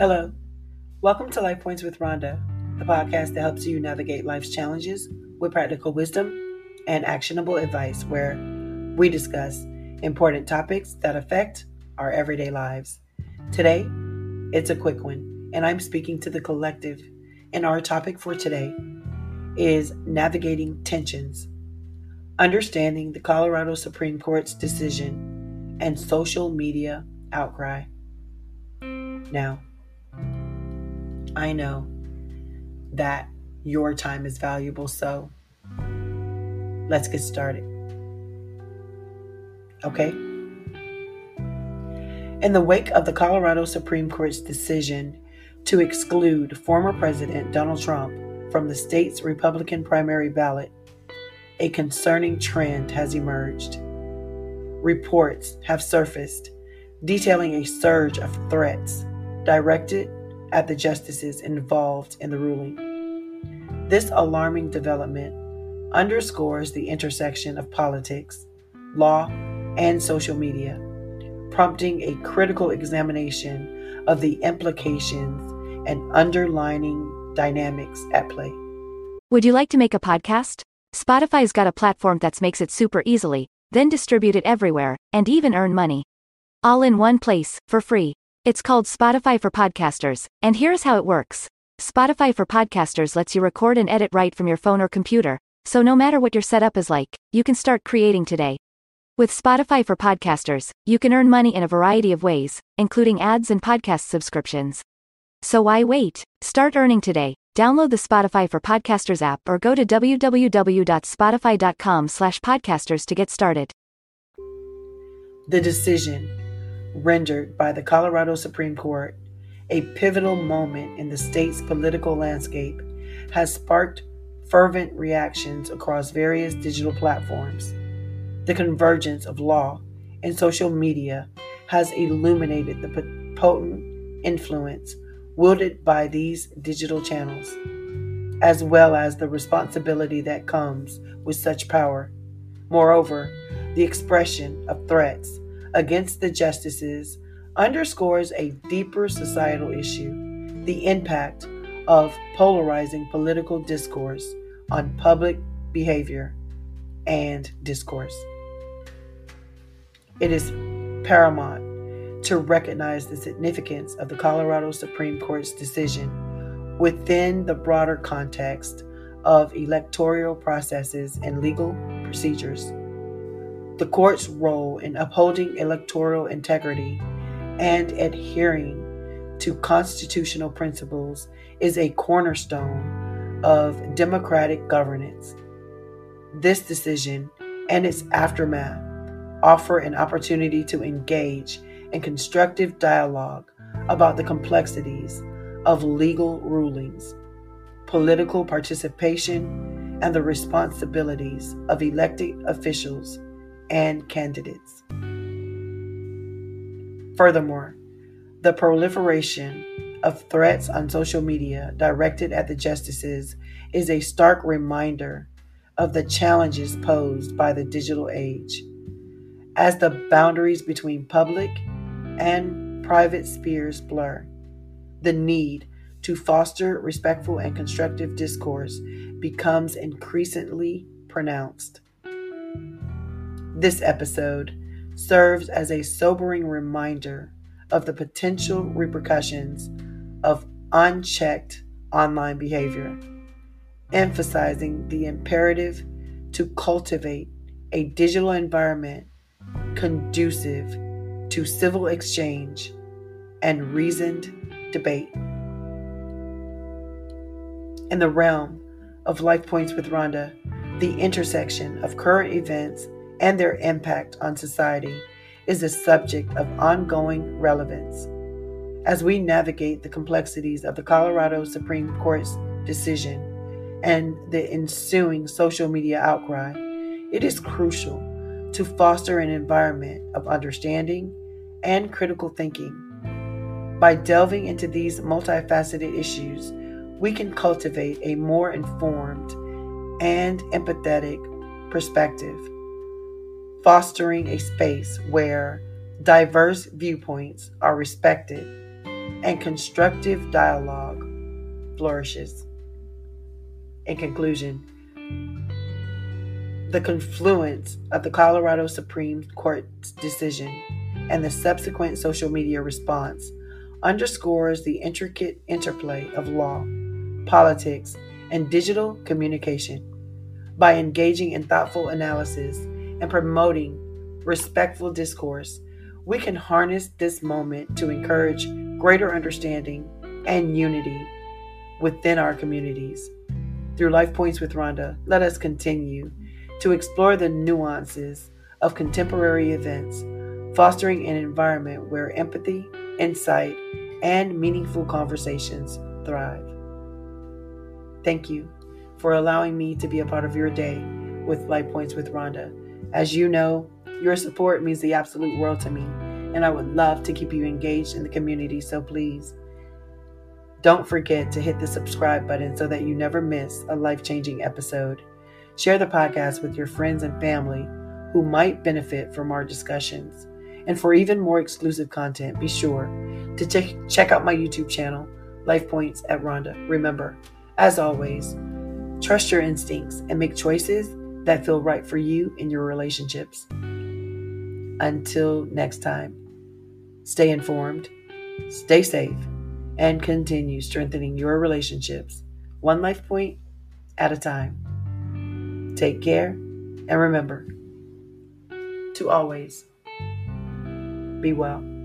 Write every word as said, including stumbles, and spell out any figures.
Hello, welcome to Life Points with Ronda, the podcast that helps you navigate life's challenges with practical wisdom and actionable advice, where we discuss important topics that affect our everyday lives. Today, it's a quick one, and I'm speaking to the collective, and our topic for today is navigating tensions, understanding the Colorado Supreme Court's decision and social media outcry. Now, I know that your time is valuable, so let's get started. Okay? In the wake of the Colorado Supreme Court's decision to exclude former President Donald Trump from the state's Republican primary ballot, a concerning trend has emerged. Reports have surfaced detailing a surge of threats directed at the justices involved in the ruling. This alarming development underscores the intersection of politics, law, and social media, prompting a critical examination of the implications and underlying dynamics at play. Would you like to make a podcast? Spotify's got a platform that makes it super easily, then distribute it everywhere, and even earn money. All in one place, for free. It's called Spotify for Podcasters, and here's how it works. Spotify for Podcasters lets you record and edit right from your phone or computer, so no matter what your setup is like, you can start creating today. With Spotify for Podcasters, you can earn money in a variety of ways, including ads and podcast subscriptions. So why wait? Start earning today. Download the Spotify for Podcasters app or go to w w w dot spotify dot com slash podcasters to get started. The decision rendered by the Colorado Supreme Court, a pivotal moment in the state's political landscape, has sparked fervent reactions across various digital platforms. The convergence of law and social media has illuminated the potent influence wielded by these digital channels, as well as the responsibility that comes with such power. Moreover, the expression of threats against the justices underscores a deeper societal issue, the impact of polarizing political discourse on public behavior and discourse. It is paramount to recognize the significance of the Colorado Supreme Court's decision within the broader context of electoral processes and legal procedures. The court's role in upholding electoral integrity and adhering to constitutional principles is a cornerstone of democratic governance. This decision and its aftermath offer an opportunity to engage in constructive dialogue about the complexities of legal rulings, political participation, and the responsibilities of elected officials and candidates. Furthermore, the proliferation of threats on social media directed at the justices is a stark reminder of the challenges posed by the digital age, as the boundaries between public and private spheres blur. The need to foster respectful and constructive discourse becomes increasingly pronounced. This episode serves as a sobering reminder of the potential repercussions of unchecked online behavior, emphasizing the imperative to cultivate a digital environment conducive to civil exchange and reasoned debate. In the realm of Life Points with Ronda, the intersection of current events and their impact on society is a subject of ongoing relevance. As we navigate the complexities of the Colorado Supreme Court's decision and the ensuing social media outcry, it is crucial to foster an environment of understanding and critical thinking. By delving into these multifaceted issues, we can cultivate a more informed and empathetic perspective, fostering a space where diverse viewpoints are respected and constructive dialogue flourishes. In conclusion, the confluence of the Colorado Supreme Court's decision and the subsequent social media response underscores the intricate interplay of law, politics, and digital communication. By engaging in thoughtful analysis and promoting respectful discourse, we can harness this moment to encourage greater understanding and unity within our communities. Through Life Points with Ronda, let us continue to explore the nuances of contemporary events, fostering an environment where empathy, insight, and meaningful conversations thrive. Thank you for allowing me to be a part of your day with Life Points with Ronda. As you know, your support means the absolute world to me, and I would love to keep you engaged in the community, so please don't forget to hit the subscribe button so that you never miss a life-changing episode. Share the podcast with your friends and family who might benefit from our discussions. And for even more exclusive content, be sure to check, check out my YouTube channel, Life Points at Ronda. Remember, as always, trust your instincts and make choices that feel right for you in your relationships. Until next time, stay informed, stay safe, and continue strengthening your relationships one life point at a time. Take care, and remember to always be well.